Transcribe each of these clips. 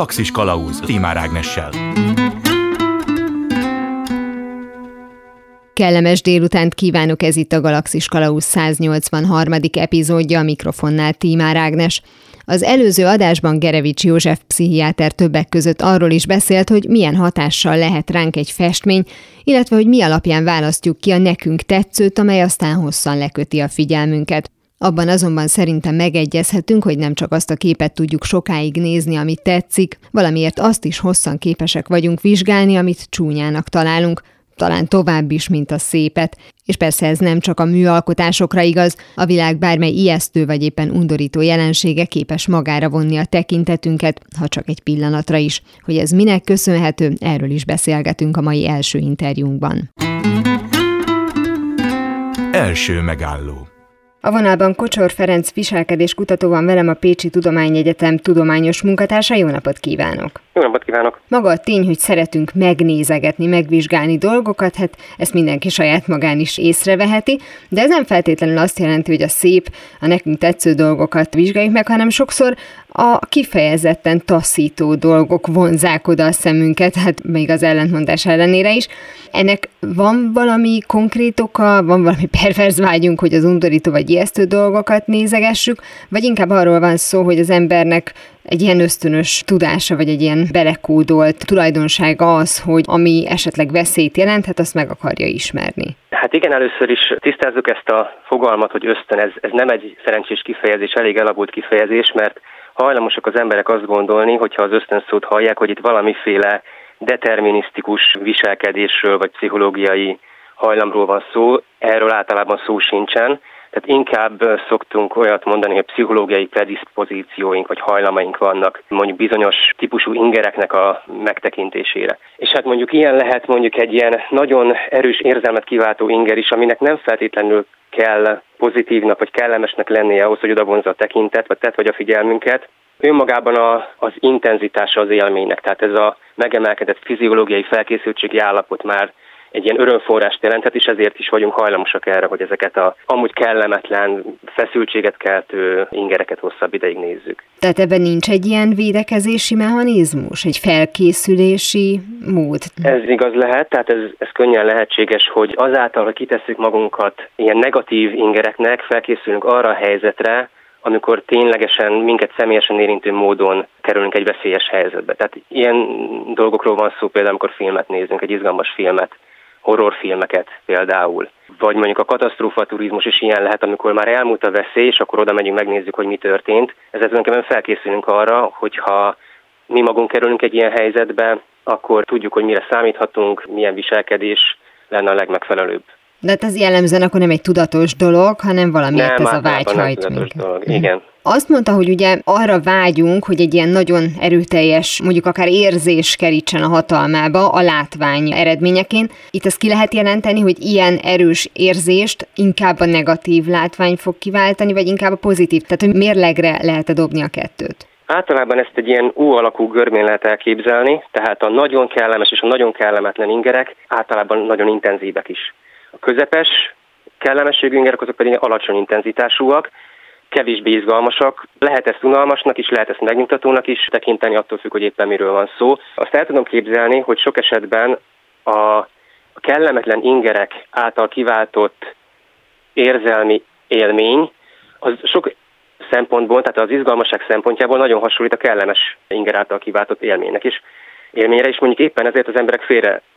Galaxis kalauz Tímár Ágnessel. Kellemes délutánt kívánok, ez itt a Galaxis kalauz 183. epizódja, a mikrofonnál Tímár Ágnes. Az előző adásban Gerevics József pszichiáter többek között arról is beszélt, hogy milyen hatással lehet ránk egy festmény, illetve hogy mi alapján választjuk ki a nekünk tetszőt, amely aztán hosszan leköti a figyelmünket. Abban azonban szerintem megegyezhetünk, hogy nem csak azt a képet tudjuk sokáig nézni, amit tetszik, valamiért azt is hosszan képesek vagyunk vizsgálni, amit csúnyának találunk, talán tovább is, mint a szépet. És persze ez nem csak a műalkotásokra igaz, a világ bármely ijesztő vagy éppen undorító jelensége képes magára vonni a tekintetünket, ha csak egy pillanatra is. Hogy ez minek köszönhető, erről is beszélgetünk a mai első interjúnkban. Első megálló. A vonalban Kocsor Ferenc viselkedéskutató van velem, a Pécsi Tudományegyetem tudományos munkatársa. Jó napot kívánok! Jó napot kívánok! Maga a tény, hogy szeretünk megnézegetni, megvizsgálni dolgokat, hát ezt mindenki saját magán is észreveheti, de ez nem feltétlenül azt jelenti, hogy a szép, a nekünk tetsző dolgokat vizsgáljuk meg, hanem sokszor a kifejezetten taszító dolgok vonzák oda a szemünket, hát még az ellentmondás ellenére is. Ennek van valami konkrét oka, van valami perverz vágyunk, hogy az undorító vagy ijesztő dolgokat nézegessük, vagy inkább arról van szó, hogy az embernek egy ilyen ösztönös tudása, vagy egy ilyen belekódolt tulajdonsága az, hogy ami esetleg veszélyt jelenthet, azt meg akarja ismerni. Hát igen, először is tisztázzuk ezt a fogalmat, hogy ösztön, ez nem egy szerencsés kifejezés, elég elavult kifejezés, mert hajlamosak az emberek azt gondolni, hogyha az ösztönszót hallják, hogy itt valamiféle determinisztikus viselkedésről, vagy pszichológiai hajlamról van szó, erről általában szó sincsen. Tehát inkább szoktunk olyat mondani, hogy pszichológiai prediszpozícióink vagy hajlamaink vannak mondjuk bizonyos típusú ingereknek a megtekintésére. És hát mondjuk ilyen lehet mondjuk egy ilyen nagyon erős érzelmet kiváltó inger is, aminek nem feltétlenül kell pozitívnak vagy kellemesnek lennie ahhoz, hogy odavonzza a tekintet, vagy tett vagy a figyelmünket. Önmagában az intenzitása az élménynek, tehát ez a megemelkedett fiziológiai felkészültségi állapot már egy ilyen örömforrást jelenthet, és ezért is vagyunk hajlamosak erre, hogy ezeket amúgy kellemetlen, feszültséget keltő ingereket hosszabb ideig nézzük. Tehát ebben nincs egy ilyen védekezési mechanizmus, egy felkészülési mód? Ez igaz lehet, tehát ez könnyen lehetséges, hogy azáltal, hogy kitesszük magunkat ilyen negatív ingereknek, felkészülünk arra a helyzetre, amikor ténylegesen minket személyesen érintő módon kerülünk egy veszélyes helyzetbe. Tehát ilyen dolgokról van szó például, amikor filmet nézünk, egy izgalmas filmet, horrorfilmeket például. Vagy mondjuk a katasztrófaturizmus is ilyen lehet, amikor már elmúlt a veszély, és akkor oda megyünk, megnézzük, hogy mi történt. Ezzel tulajdonképpen felkészülünk arra, hogyha mi magunk kerülünk egy ilyen helyzetbe, akkor tudjuk, hogy mire számíthatunk, milyen viselkedés lenne a legmegfelelőbb. De hát ez jellemzően akkor nem egy tudatos dolog, hanem valamiért ez a vágy hajt minket. Igen. Azt mondta, hogy ugye arra vágyunk, hogy egy ilyen nagyon erőteljes, mondjuk akár érzés kerítsen a hatalmába a látvány eredményeként. Itt azt ki lehet jelenteni, hogy ilyen erős érzést inkább a negatív látvány fog kiváltani, vagy inkább a pozitív, tehát hogy mérlegre lehet-e dobni a kettőt? Általában ezt egy ilyen U-alakú görbén lehet elképzelni, tehát a nagyon kellemes és a nagyon kellemetlen ingerek általában nagyon intenzívek is. A közepes kellemességű ingerek azok pedig alacsony intenzitásúak, kevésbé izgalmasak, lehet ezt unalmasnak is, lehet ezt megnyugtatónak is tekinteni, attól függ, hogy éppen miről van szó. Azt el tudom képzelni, hogy sok esetben a kellemetlen ingerek által kiváltott érzelmi élmény az sok szempontból, tehát az izgalmasság szempontjából nagyon hasonlít a kellemes inger által kiváltott élményre, és mondjuk éppen ezért az emberek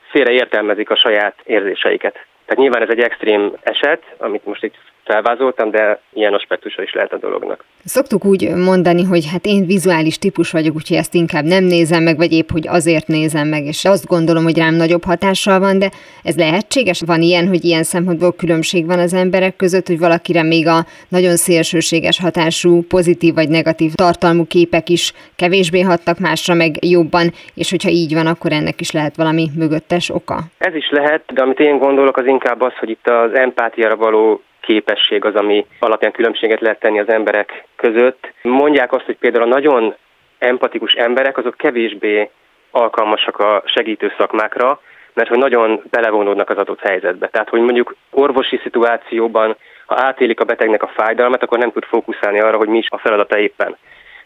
félre értelmezik a saját érzéseiket. Tehát nyilván ez egy extrém eset, amit most itt felvázoltam, de ilyen aspektusa is lehet a dolognak. Szoktuk úgy mondani, hogy hát én vizuális típus vagyok, úgyhogy ezt inkább nem nézem meg, vagy épp, hogy azért nézem meg, és azt gondolom, hogy rám nagyobb hatással van, de ez lehetséges? Van ilyen, hogy ilyen szempontból különbség van az emberek között, hogy valakire még a nagyon szélsőséges hatású, pozitív vagy negatív tartalmú képek is kevésbé hatnak, másra meg jobban, és hogyha így van, akkor ennek is lehet valami mögöttes oka? Ez is lehet, de amit én gondolok, az inkább az, hogy itt az empátiára való képesség az, ami alapján különbséget lehet tenni az emberek között. Mondják azt, hogy például a nagyon empatikus emberek, azok kevésbé alkalmasak a segítő szakmákra, mert hogy nagyon belevonódnak az adott helyzetbe. Tehát, hogy mondjuk orvosi szituációban, ha átélik a betegnek a fájdalmat, akkor nem tud fókuszálni arra, hogy mi is a feladata éppen.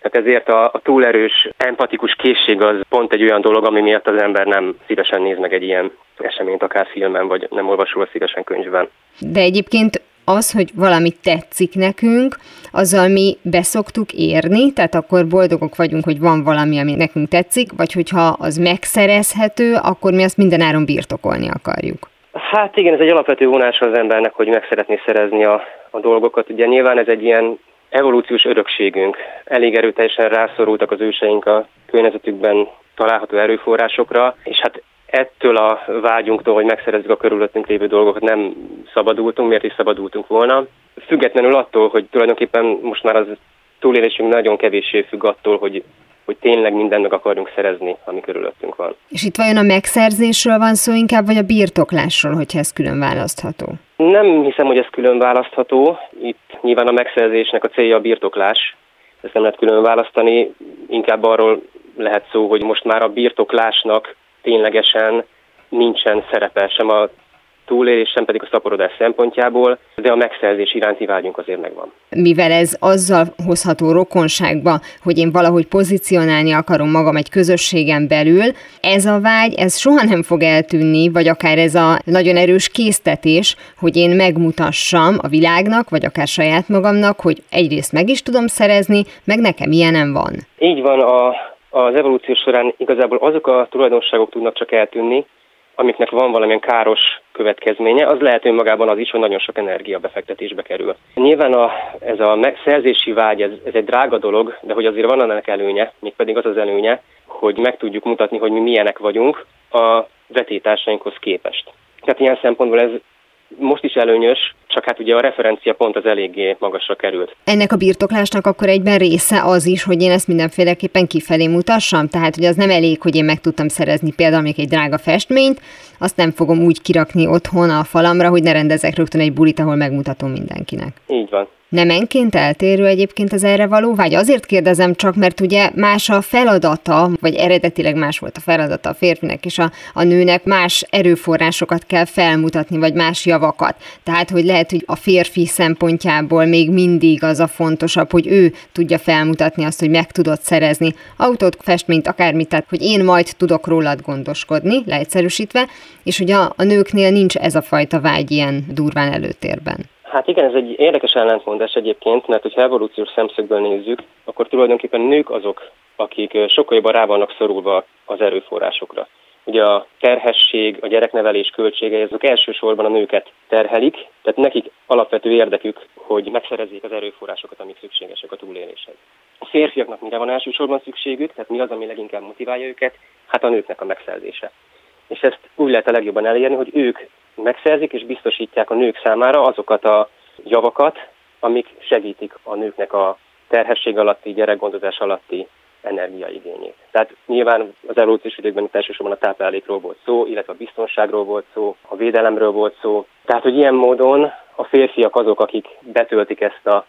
Tehát ezért a túlerős empatikus készség az pont egy olyan dolog, ami miatt az ember nem szívesen néz meg egy ilyen eseményt, akár filmen, vagy nem olvasul szívesen könyvben. De egyébként az, hogy valami tetszik nekünk, azzal mi beszoktuk érni, tehát akkor boldogok vagyunk, hogy van valami, ami nekünk tetszik, vagy hogyha az megszerezhető, akkor mi azt mindenáron birtokolni akarjuk. Hát igen, ez egy alapvető vonása az embernek, hogy meg szeretné szerezni a dolgokat. Ugye nyilván ez egy ilyen evolúciós örökségünk. Elég erőteljesen rászorultak az őseink a környezetükben található erőforrásokra, és hát ettől a vágyunktól, hogy megszerezzük a körülöttünk lévő dolgokat, nem szabadultunk, miért is szabadultunk volna. Függetlenül attól, hogy tulajdonképpen most már az túlélésünk nagyon kevéssé függ attól, hogy tényleg mindennek akarjunk szerezni, ami körülöttünk van. És itt vajon a megszerzésről van szó inkább, vagy a birtoklásról, hogyha ez külön választható? Nem hiszem, hogy ez külön választható. Itt nyilván a megszerzésnek a célja a birtoklás. Ezt nem lehet külön választani. Inkább arról lehet szó, hogy most már a birtoklásnak ténylegesen nincsen szerepe, sem a túlélés, sem pedig a szaporodás szempontjából, de a megszerzés iránti vágyunk azért megvan. Mivel ez azzal hozható rokonságba, hogy én valahogy pozícionálni akarom magam egy közösségen belül, ez a vágy, ez soha nem fog eltűnni, vagy akár ez a nagyon erős késztetés, hogy én megmutassam a világnak, vagy akár saját magamnak, hogy egyrészt meg is tudom szerezni, meg nekem ilyenem van. Így van, az evolúció során igazából azok a tulajdonságok tudnak csak eltűnni, amiknek van valamilyen káros következménye, az lehet önmagában az is, hogy nagyon sok energia befektetésbe kerül. Nyilván ez a megszerzési vágy, ez egy drága dolog, de hogy azért van ennek előnye, mégpedig az az előnye, hogy meg tudjuk mutatni, hogy mi milyenek vagyunk a vetétársainkhoz képest. Tehát ilyen szempontból ez most is előnyös, csak hát ugye a referencia pont az eléggé magasra került. Ennek a birtoklásnak akkor egyben része az is, hogy én ezt mindenféleképpen kifelé mutassam? Tehát, hogy az nem elég, hogy én meg tudtam szerezni például még egy drága festményt, azt nem fogom úgy kirakni otthon a falamra, hogy ne rendezek rögtön egy bulit, ahol megmutatom mindenkinek. Így van. Nemenként eltérő egyébként az erre való vágy? Azért kérdezem csak, mert ugye más a feladata, vagy eredetileg más volt a feladata a férfinek és a nőnek, más erőforrásokat kell felmutatni, vagy más javakat. Tehát, hogy lehet, hogy a férfi szempontjából még mindig az a fontosabb, hogy ő tudja felmutatni azt, hogy meg tudod szerezni autót, festményt, akármit, tehát, hogy én majd tudok rólad gondoskodni, leegyszerűsítve, és hogy a nőknél nincs ez a fajta vágy ilyen durván előtérben. Hát igen, ez egy érdekes ellentmondás egyébként, mert hogyha evolúciós szemszögből nézzük, akkor tulajdonképpen nők azok, akik sokkal jobban rá vannak szorulva az erőforrásokra. Ugye a terhesség, a gyereknevelés költségei, azok elsősorban a nőket terhelik, tehát nekik alapvető érdekük, hogy megszerezzék az erőforrásokat, amik szükségesek a túléléshez. A férfiaknak mire van elsősorban szükségük, tehát mi az, ami leginkább motiválja őket? Hát a nőknek a megszerzése. És ezt úgy lehet a legjobban elérni, hogy ők megszerzik és biztosítják a nők számára azokat a javakat, amik segítik a nőknek a terhesség alatti, gyerekgondozás alatti energiaigényét. Tehát nyilván az evolúciós időkben itt elsősorban a táplálékról volt szó, illetve a biztonságról volt szó, a védelemről volt szó. Tehát, hogy ilyen módon a férfiak azok, akik betöltik ezt az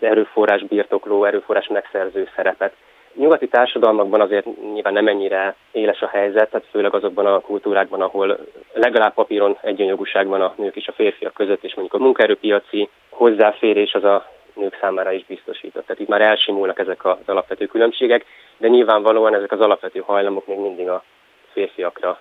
erőforrás birtokló, erőforrás megszerző szerepet. Nyugati társadalmakban azért nyilván nem ennyire éles a helyzet, tehát főleg azokban a kultúrákban, ahol legalább papíron egyenjogúság van a nők és a férfiak között, és mondjuk a munkaerőpiaci hozzáférés az a nők számára is biztosított. Tehát itt már elsimulnak ezek az alapvető különbségek, de nyilvánvalóan ezek az alapvető hajlamok még mindig a férfiakra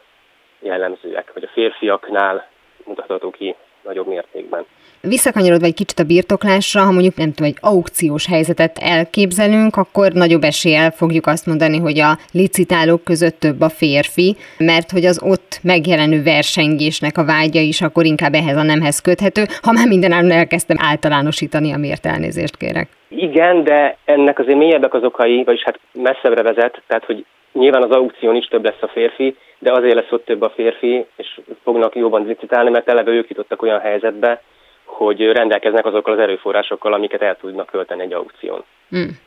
jellemzőek, vagy a férfiaknál mutatható ki nagyobb mértékben. Visszakanyarodva egy kicsit a birtoklásra, ha mondjuk nem tudom, egy aukciós helyzetet elképzelünk, akkor nagyobb eséllyel fogjuk azt mondani, hogy a licitálók között több a férfi, mert hogy az ott megjelenő versengésnek a vágya is akkor inkább ehhez a nemhez köthető, ha már mindenáron elkezdtem általánosítani, amiért elnézést kérek. Igen, de ennek azért mélyebbek az okai, vagyis hát messzebbre vezet, tehát hogy nyilván az aukción is több lesz a férfi, de azért lesz ott több a férfi, és fognak jobban licitálni, mert eleve ők jutottak olyan helyzetbe, hogy rendelkeznek azokkal az erőforrásokkal, amiket el tudnak költeni egy aukción.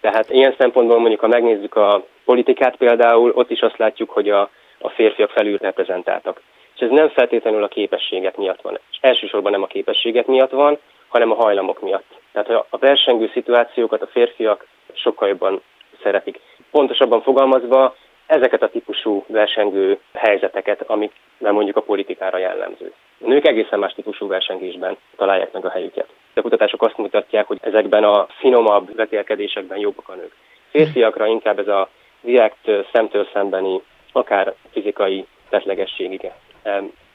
Tehát ilyen szempontból mondjuk, ha megnézzük a politikát például, ott is azt látjuk, hogy a férfiak felül reprezentáltak. És ez nem feltétlenül a képességek miatt van. És elsősorban nem a képességek miatt van, hanem a hajlamok miatt. Tehát a versengő szituációkat a férfiak sokkal jobban szeretik. Pontosabban fogalmazva, ezeket a típusú versengő helyzeteket, amik nem mondjuk a politikára jellemző. A nők egészen más típusú versengésben találják meg a helyüket. A kutatások azt mutatják, hogy ezekben a finomabb vetélkedésekben jobbak a nők. férfiakra inkább ez a direkt szemtől szembeni, akár fizikai tetlegességig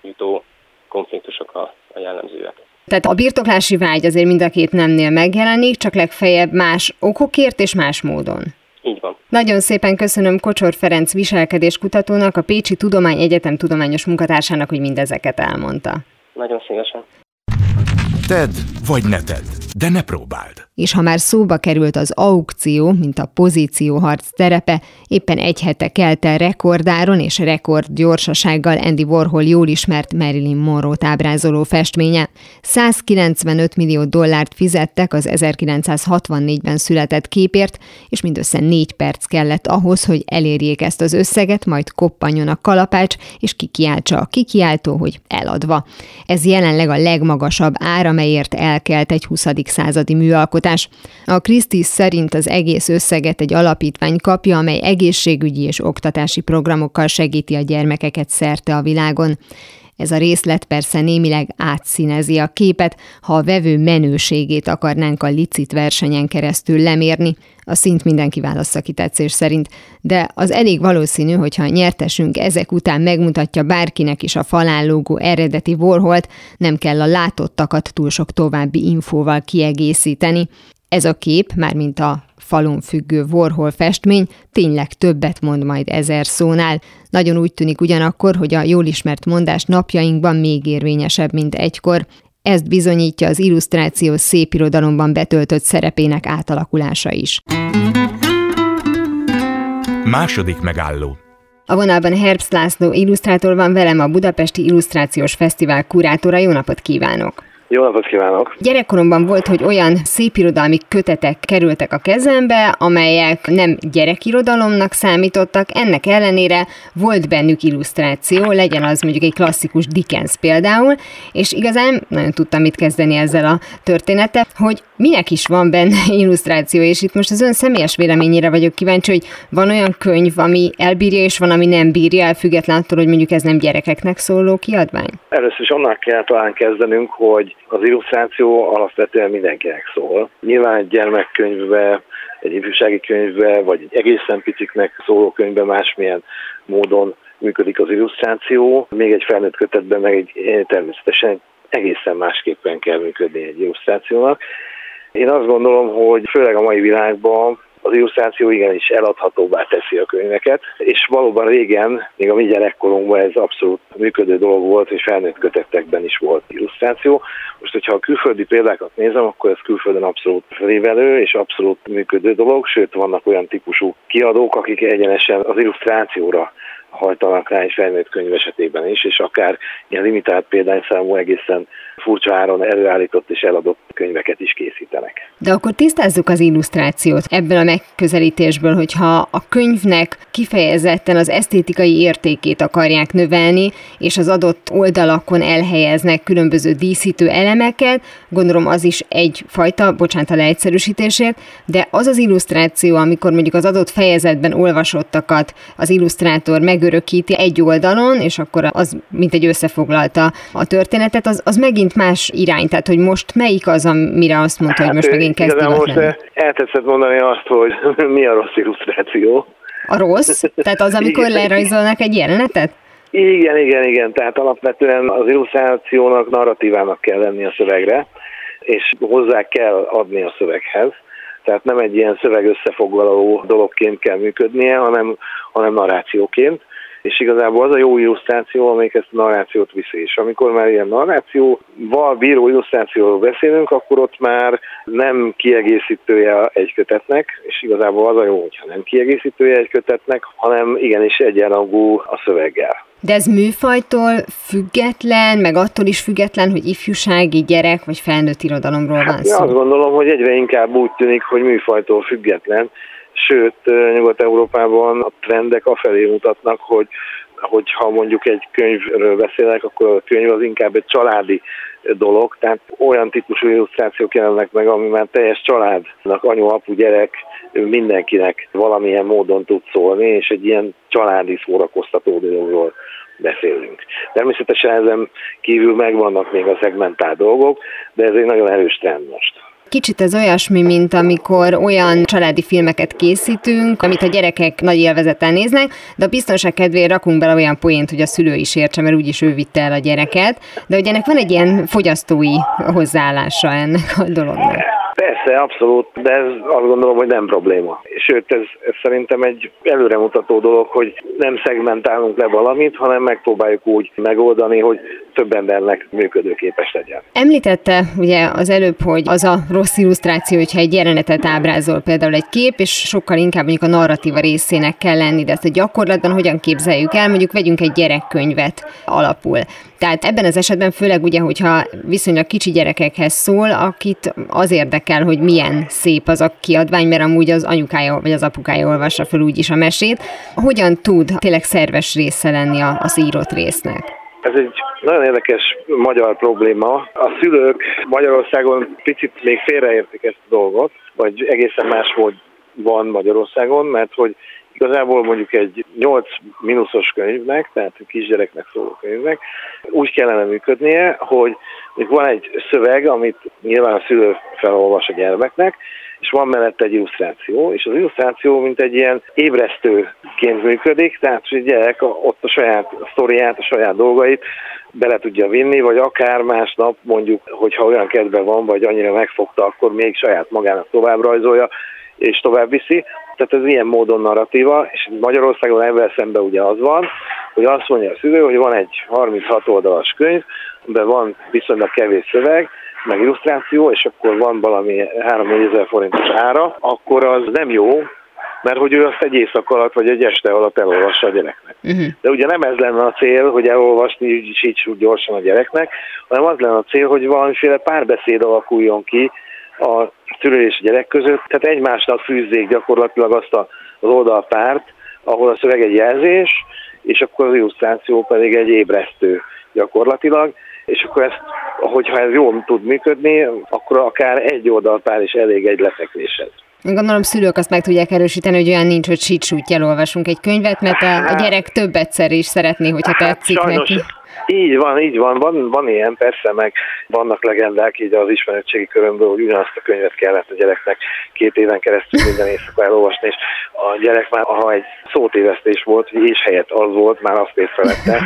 jutó konfliktusok a jellemzőek. Tehát a birtoklási vágy azért mind a két nemnél megjelenik, csak legfeljebb más okokért és más módon. Így van. Nagyon szépen köszönöm Kocsor Ferenc viselkedéskutatónak, a Pécsi Tudományegyetem tudományos munkatársának, hogy mindezeket elmondta. Nagyon szívesen. Tedd vagy ne tedd, de ne próbáld. És ha már szóba került az aukció, mint a pozícióharc terepe, éppen egy hete kelt el rekordáron és rekordgyorsasággal Andy Warhol jól ismert Marilyn Monroe-t ábrázoló festménye. $195 millió fizettek az 1964-ben született képért, és mindössze 4 perc kellett ahhoz, hogy elérjék ezt az összeget, majd koppanjon a kalapács, és kikiáltsa a kikiáltó, hogy eladva. Ez jelenleg a legmagasabb ár, amelyért elkelt egy 20. századi műalkotás. A Christie szerint az egész összeget egy alapítvány kapja, amely egészségügyi és oktatási programokkal segíti a gyermekeket szerte a világon. Ez a részlet persze némileg átszínezi a képet, ha a vevő menőségét akarnánk a licit versenyen keresztül lemérni. A szint mindenki válassza ki tetszés szerint, de az elég valószínű, hogyha a nyertesünk ezek után megmutatja bárkinek is a falán lógó eredeti Warholt, nem kell a látottakat túl sok további infóval kiegészíteni. Ez a kép, mármint a falon függő Warhol festmény, tényleg többet mond majd 1000 szónál. Nagyon úgy tűnik ugyanakkor, hogy a jól ismert mondás napjainkban még érvényesebb, mint egykor. Ezt bizonyítja az illusztrációs szépirodalomban betöltött szerepének átalakulása is. Második megálló. A vonalban Herbst László illusztrátor van velem, a Budapesti Illusztrációs Fesztivál kurátora. Jó napot kívánok! Jó napot kívánok! Gyerekkoromban volt, hogy olyan szépirodalmi kötetek kerültek a kezembe, amelyek nem gyerekirodalomnak számítottak, ennek ellenére volt bennük illusztráció, legyen az mondjuk egy klasszikus Dickens például, és igazán nagyon tudtam mit kezdeni ezzel a történettel, hogy minek is van benne illusztráció, és itt most az ön személyes véleményére vagyok kíváncsi, hogy van olyan könyv, ami elbírja, és van, ami nem bírja el, független attól, hogy mondjuk ez nem gyerekeknek szóló kiadvány. Először is onnan kell talán kezdenünk, hogy az illusztráció alapvetően mindenkinek szól. Nyilván egy gyermekkönyvbe, egy ifjúsági könyvbe, vagy egy egészen piciknek szóló könyvbe másmilyen módon működik az illusztráció. Még egy felnőtt kötetben meg egy, természetesen egészen másképpen kell működni egy illusztrációnak. Én azt gondolom, hogy főleg a mai világban az illusztráció igenis eladhatóbbá teszi a könyveket, és valóban régen, még a mi gyerekkorunkban ez abszolút működő dolog volt, és felnőtt kötetekben is volt illusztráció. Most, hogyha a külföldi példákat nézem, akkor ez külföldön abszolút felévelő és abszolút működő dolog, sőt, vannak olyan típusú kiadók, akik egyenesen az illusztrációra hajtanak rá egy felnőtt könyv esetében is, és akár ilyen limitált példányszámú, egészen furcsa áron előállított és eladott könyveket is készítenek. De akkor tisztázzuk az illusztrációt ebből a megközelítésből, hogyha a könyvnek kifejezetten az esztétikai értékét akarják növelni, és az adott oldalakon elhelyeznek különböző díszítő elemeket, gondolom az is egyfajta, bocsánat a leegyszerűsítését, de az az illusztráció, amikor mondjuk az adott fejezetben olvasottakat az illusztrátor megörökíti egy oldalon, és akkor az mint egy összefoglalta a történetet, az megint más irány, tehát hogy most melyik az, amire azt mondta, hogy most megint kezdtem. Most eltetszett mondani azt, hogy mi a rossz illusztráció. A rossz? Tehát az, amikor lerajzolnak egy jelenetet? Igen. Tehát alapvetően az illusztrációnak narratívának kell lenni a szövegre, és hozzá kell adni a szöveghez. Tehát nem egy ilyen szöveg összefoglaló dologként kell működnie, hanem narrációként. És igazából az a jó illusztráció, amelyik ezt a narrációt viszi. És amikor már ilyen narrációval bíró illusztrációról beszélünk, akkor ott már nem kiegészítője egy kötetnek, és igazából az a jó, hogyha nem kiegészítője egy kötetnek, hanem igenis egyenrangú a szöveggel. De ez műfajtól független, meg attól is független, hogy ifjúsági, gyerek vagy felnőtt irodalomról van szó. Azt gondolom, hogy egyre inkább úgy tűnik, hogy műfajtól független. Sőt, Nyugat-Európában a trendek afelé mutatnak, hogy ha mondjuk egy könyvről beszélek, akkor a könyv az inkább egy családi dolog, tehát olyan típusú illusztrációk jelennek meg, ami már teljes családnak, anyu, apu, gyerek, mindenkinek valamilyen módon tud szólni, és egy ilyen családi szórakoztató dologról beszélünk. Természetesen ezen kívül megvannak még a szegmentált dolgok, de ez egy nagyon erős trend most. Kicsit ez olyasmi, mint amikor olyan családi filmeket készítünk, amit a gyerekek nagy élvezettel néznek, de a biztonság kedvéért rakunk bele olyan poént, hogy a szülő is értse, mert úgyis ő vitte el a gyereket, de hogy ennek van egy ilyen fogyasztói hozzáállása ennek a dolognak. Persze, abszolút, de ez azt gondolom, hogy nem probléma. Sőt, ez szerintem egy előremutató dolog, hogy nem szegmentálunk le valamit, hanem megpróbáljuk úgy megoldani, hogy több embernek működőképes legyen. Említette ugye az előbb, hogy az a rossz illusztráció, hogyha egy jelenetet ábrázol például egy kép, és sokkal inkább mondjuk a narratíva részének kell lenni, de ezt a gyakorlatban hogyan képzeljük el, mondjuk vegyünk egy gyerekkönyvet alapul. Tehát ebben az esetben főleg ugye, hogyha viszonylag kicsi gyerekekhez szól, akit az érdekel, hogy milyen szép az a kiadvány, mert amúgy az anyukája vagy az apukája olvassa fel úgyis a mesét. Hogyan tud tényleg szerves része lenni az írott résznek? Ez egy nagyon érdekes magyar probléma. A szülők Magyarországon picit még félreértik ezt a dolgot, vagy egészen máshogy van Magyarországon, mert hogy igazából mondjuk egy 8 mínuszos könyvnek, tehát egy kisgyereknek szóló könyvnek úgy kellene működnie, hogy van egy szöveg, amit nyilván a szülő felolvas a gyermeknek, és van mellette egy illusztráció, és az illusztráció mint egy ilyen ébresztőként működik, tehát hogy a gyerek ott a saját sztoriát, a saját dolgait bele tudja vinni, vagy akár másnap mondjuk, hogyha olyan kedve van, vagy annyira megfogta, akkor még saját magának tovább rajzolja, és tovább viszi. Tehát ez ilyen módon narratíva, és Magyarországon ebben szemben ugye az van, hogy azt mondja a szülő, hogy van egy 36 oldalas könyv, amiben van viszonylag kevés szöveg, meg illusztráció, és akkor van valami 3-4 ezer forintos ára, akkor az nem jó, mert hogy ő azt egy éjszak alatt, vagy egy este alatt elolvassa a gyereknek. De ugye nem ez lenne a cél, hogy elolvasni úgy gyorsan a gyereknek, hanem az lenne a cél, hogy valamiféle párbeszéd alakuljon ki a szülő és a gyerek között, tehát egymásnak fűzzék gyakorlatilag azt az oldalpárt, ahol a szöveg egy jelzés, és akkor az illusztráció pedig egy ébresztő gyakorlatilag, és akkor ezt, hogyha ez jól tud működni, akkor akár egy oldalpár is elég egy lefekvéshez. Én gondolom szülők azt meg tudják erősíteni, hogy olyan nincs, hogy sicsúgy elolvasunk egy könyvet, mert a gyerek több egyszer is szeretné, hogyha tetszik sajnos neki. Így van, ilyen, persze, meg vannak legendák így az ismeretségi körömből, hogy ugyanazt a könyvet kellett a gyereknek 2 éven keresztül minden éjszaka elolvasni, és a gyerek már, ha egy szótévesztés volt, és helyett az volt, már azt észrevette.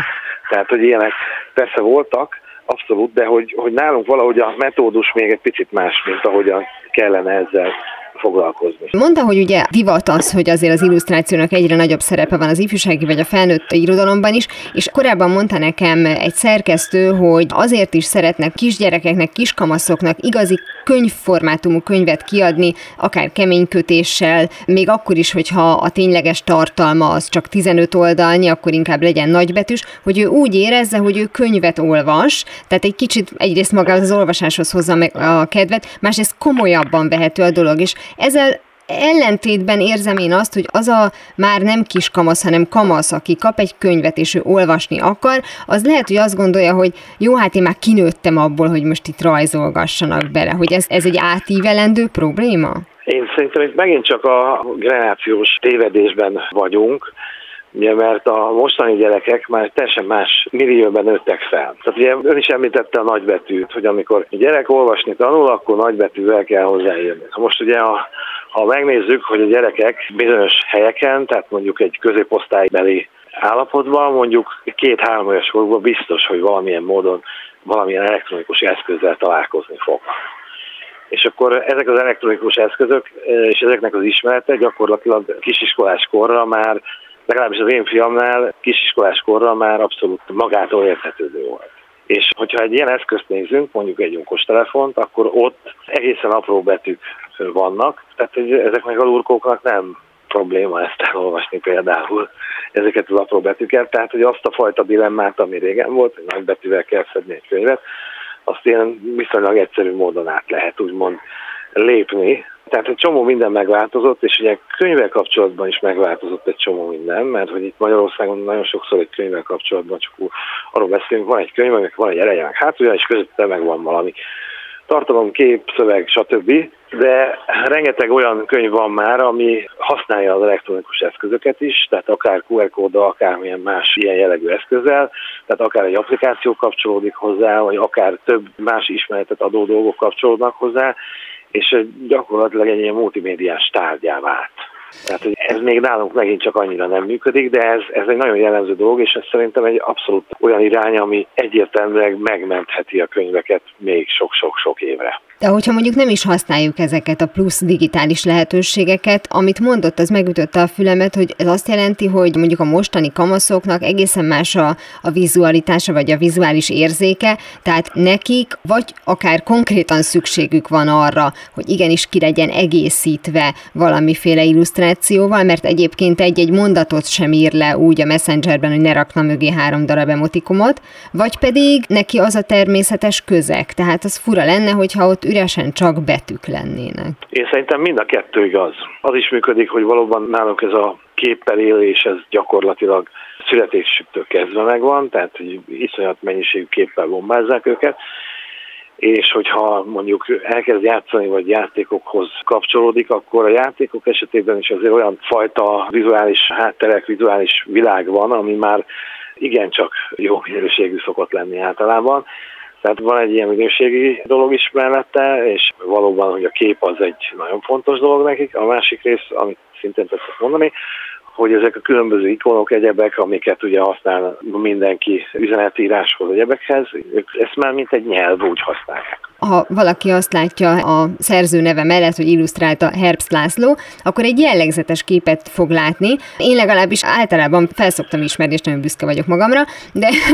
Tehát, hogy ilyenek persze voltak, abszolút, de hogy nálunk valahogy a metódus még egy picit más, mint ahogyan kellene ezzel foglalkozni. Mondta, hogy ugye divat az, hogy azért az illusztrációnak egyre nagyobb szerepe van az ifjúsági vagy a felnőtt irodalomban is, és korábban mondta nekem egy szerkesztő, hogy azért is szeretnek kisgyerekeknek, kiskamaszoknak igazi könyvformátumú könyvet kiadni, akár keménykötéssel, még akkor is, hogyha a tényleges tartalma az csak 15 oldalnyi, akkor inkább legyen nagybetűs, hogy ő úgy érezze, hogy ő könyvet olvas, tehát egy kicsit egyrészt magához az olvasáshoz hozza meg a kedvet, másrészt komolyabban vehető a dolog, és ezzel ellentétben érzem én azt, hogy az a már nem kis kamasz, hanem kamasz, aki kap egy könyvet, és ő olvasni akar, az lehet, hogy azt gondolja, hogy jó, hát én már kinőttem abból, hogy most itt rajzolgassanak bele, hogy ez egy átívelendő probléma? Én szerintem itt megint csak a generációs tévedésben vagyunk, ugye, mert a mostani gyerekek már teljesen más millióben nőttek fel. Tehát ugye ön is említette a nagybetűt, hogy amikor a gyerek olvasni tanul, akkor nagybetűvel kell hozzáírni. Most ugye, ha megnézzük, hogy a gyerekek bizonyos helyeken, tehát mondjuk egy középosztálybeli állapotban, mondjuk 2-3 éves korukban biztos, hogy valamilyen módon, valamilyen elektronikus eszközzel találkozni fognak. És akkor ezek az elektronikus eszközök és ezeknek az ismerete gyakorlatilag kisiskolás korra már, legalábbis az én fiamnál kisiskolás korra már abszolút magától érthetődő volt. És hogyha egy ilyen eszközt nézünk, mondjuk egy okostelefont, akkor ott egészen apró betűk vannak, tehát ezeknek a lurkóknak nem probléma ezt elolvasni például ezeket az apró betűket, tehát hogy azt a fajta dilemmát, ami régen volt, hogy nagy betűvel kell szedni egy könyvet, azt ilyen viszonylag egyszerű módon át lehet úgymond lépni. Tehát egy csomó minden megváltozott, és ugye könyvvel kapcsolatban is megváltozott egy csomó minden, mert hogy itt Magyarországon nagyon sokszor egy könyvvel kapcsolatban csak arról beszélünk, van egy könyv, aminek van egy eleje, meg hátulja, és közötte meg van valami tartalom, kép, szöveg, stb. De rengeteg olyan könyv van már, ami használja az elektronikus eszközöket is, tehát akár QR kóddal, akármilyen más ilyen jellegű eszközzel, tehát akár egy applikáció kapcsolódik hozzá, vagy akár több más ismeretet adó dolgok kapcsolódnak hozzá, és gyakorlatilag egy ilyen multimédiás tárgyá vált. Tehát, hogy ez még nálunk megint csak annyira nem működik, de ez egy nagyon jellemző dolog, és ez szerintem egy abszolút olyan irány, ami egyértelműen megmentheti a könyveket még sok-sok-sok évre. De hogyha mondjuk nem is használjuk ezeket a plusz digitális lehetőségeket, amit mondott, az megütötte a fülemet, hogy ez azt jelenti, hogy mondjuk a mostani kamaszoknak egészen más a vizualitása, vagy a vizuális érzéke, tehát nekik vagy akár konkrétan szükségük van arra, hogy igenis ki legyen egészítve valamiféle illusztrációval, mert egyébként egy-egy mondatot sem ír le úgy a Messengerben, hogy ne rakna mögé 3 darab emotikumot, vagy pedig neki az a természetes közeg, tehát az fura lenne, hogyha ott üresen csak betűk lennének. Én szerintem mind a kettő igaz. Az is működik, hogy valóban nálunk ez a képpel élés, ez gyakorlatilag születésüktől kezdve megvan, tehát hogy iszonyat mennyiségű képpel bombázzák őket, és hogyha mondjuk elkezd játszani, vagy játékokhoz kapcsolódik, akkor a játékok esetében is azért olyan fajta vizuális hátterek, vizuális világ van, ami már igencsak jó minőségű szokott lenni általában. Tehát van egy ilyen minőségi dolog is mellette, és valóban, hogy a kép az egy nagyon fontos dolog nekik. A másik rész, amit szintén tetszett mondani, hogy ezek a különböző ikonok, egyebek, amiket ugye használ mindenki üzenetíráshoz, egyebekhez, ők ezt már mint egy nyelv úgy használják. Ha valaki azt látja a szerző neve mellett, hogy illusztrálta Herbst László, akkor egy jellegzetes képet fog látni. Én legalábbis általában felszoktam ismerni, és nagyon büszke vagyok magamra,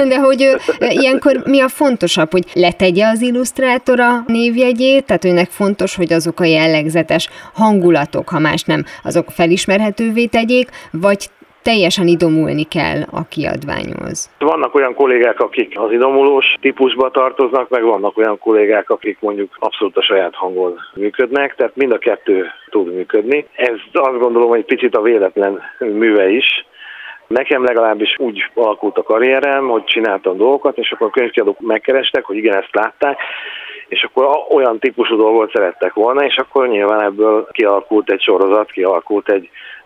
de hogy ilyenkor mi a fontosabb, hogy letegye az illusztrátor a névjegyét, tehát őnek fontos, hogy azok a jellegzetes hangulatok, ha más nem, azok felismerhetővé tegyék, vagy teljesen idomulni kell a kiadványhoz. Vannak olyan kollégák, akik az idomulós típusba tartoznak, meg vannak olyan kollégák, akik mondjuk abszolút a saját hangon működnek, tehát mind a kettő tud működni. Ez azt gondolom, hogy picit a véletlen műve is. Nekem legalábbis úgy alakult a karrierem, hogy csináltam dolgokat, és akkor a könyvkiadók megkerestek, hogy igen, ezt látták, és akkor olyan típusú dolgot szerettek volna, és akkor nyilván ebből kialakult egy sorozat, kialakult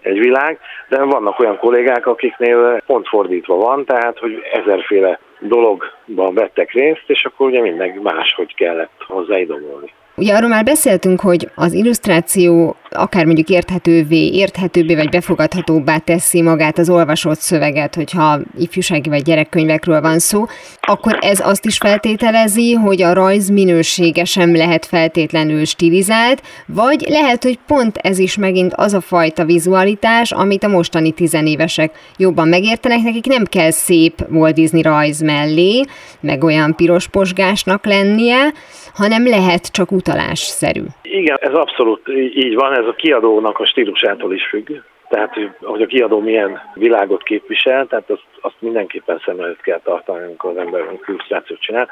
egy világ, de vannak olyan kollégák, akiknél pont fordítva van, tehát, hogy 1000-féle dologban vettek részt, és akkor ugye mindenki máshogy kellett hozzá idomulni. Ugye arról már beszéltünk, hogy az illusztráció akár mondjuk érthetőbbé vagy befogadhatóbbá teszi magát az olvasott szöveget, hogyha ifjúsági vagy gyerekkönyvekről van szó, akkor ez azt is feltételezi, hogy a rajz minősége sem lehet feltétlenül stilizált, vagy lehet, hogy pont ez is megint az a fajta vizualitás, amit a mostani 10 évesek jobban megértenek, nekik nem kell szép Walt Disney rajz mellé, meg olyan piros posgásnak lennie, hanem lehet csak utalásszerű. Igen, ez abszolút így van, ez a kiadónak a stílusától is függ. Tehát, hogy a kiadó milyen világot képvisel, tehát azt mindenképpen szem előtt kell tartani, amikor az ember illusztrációt csinál,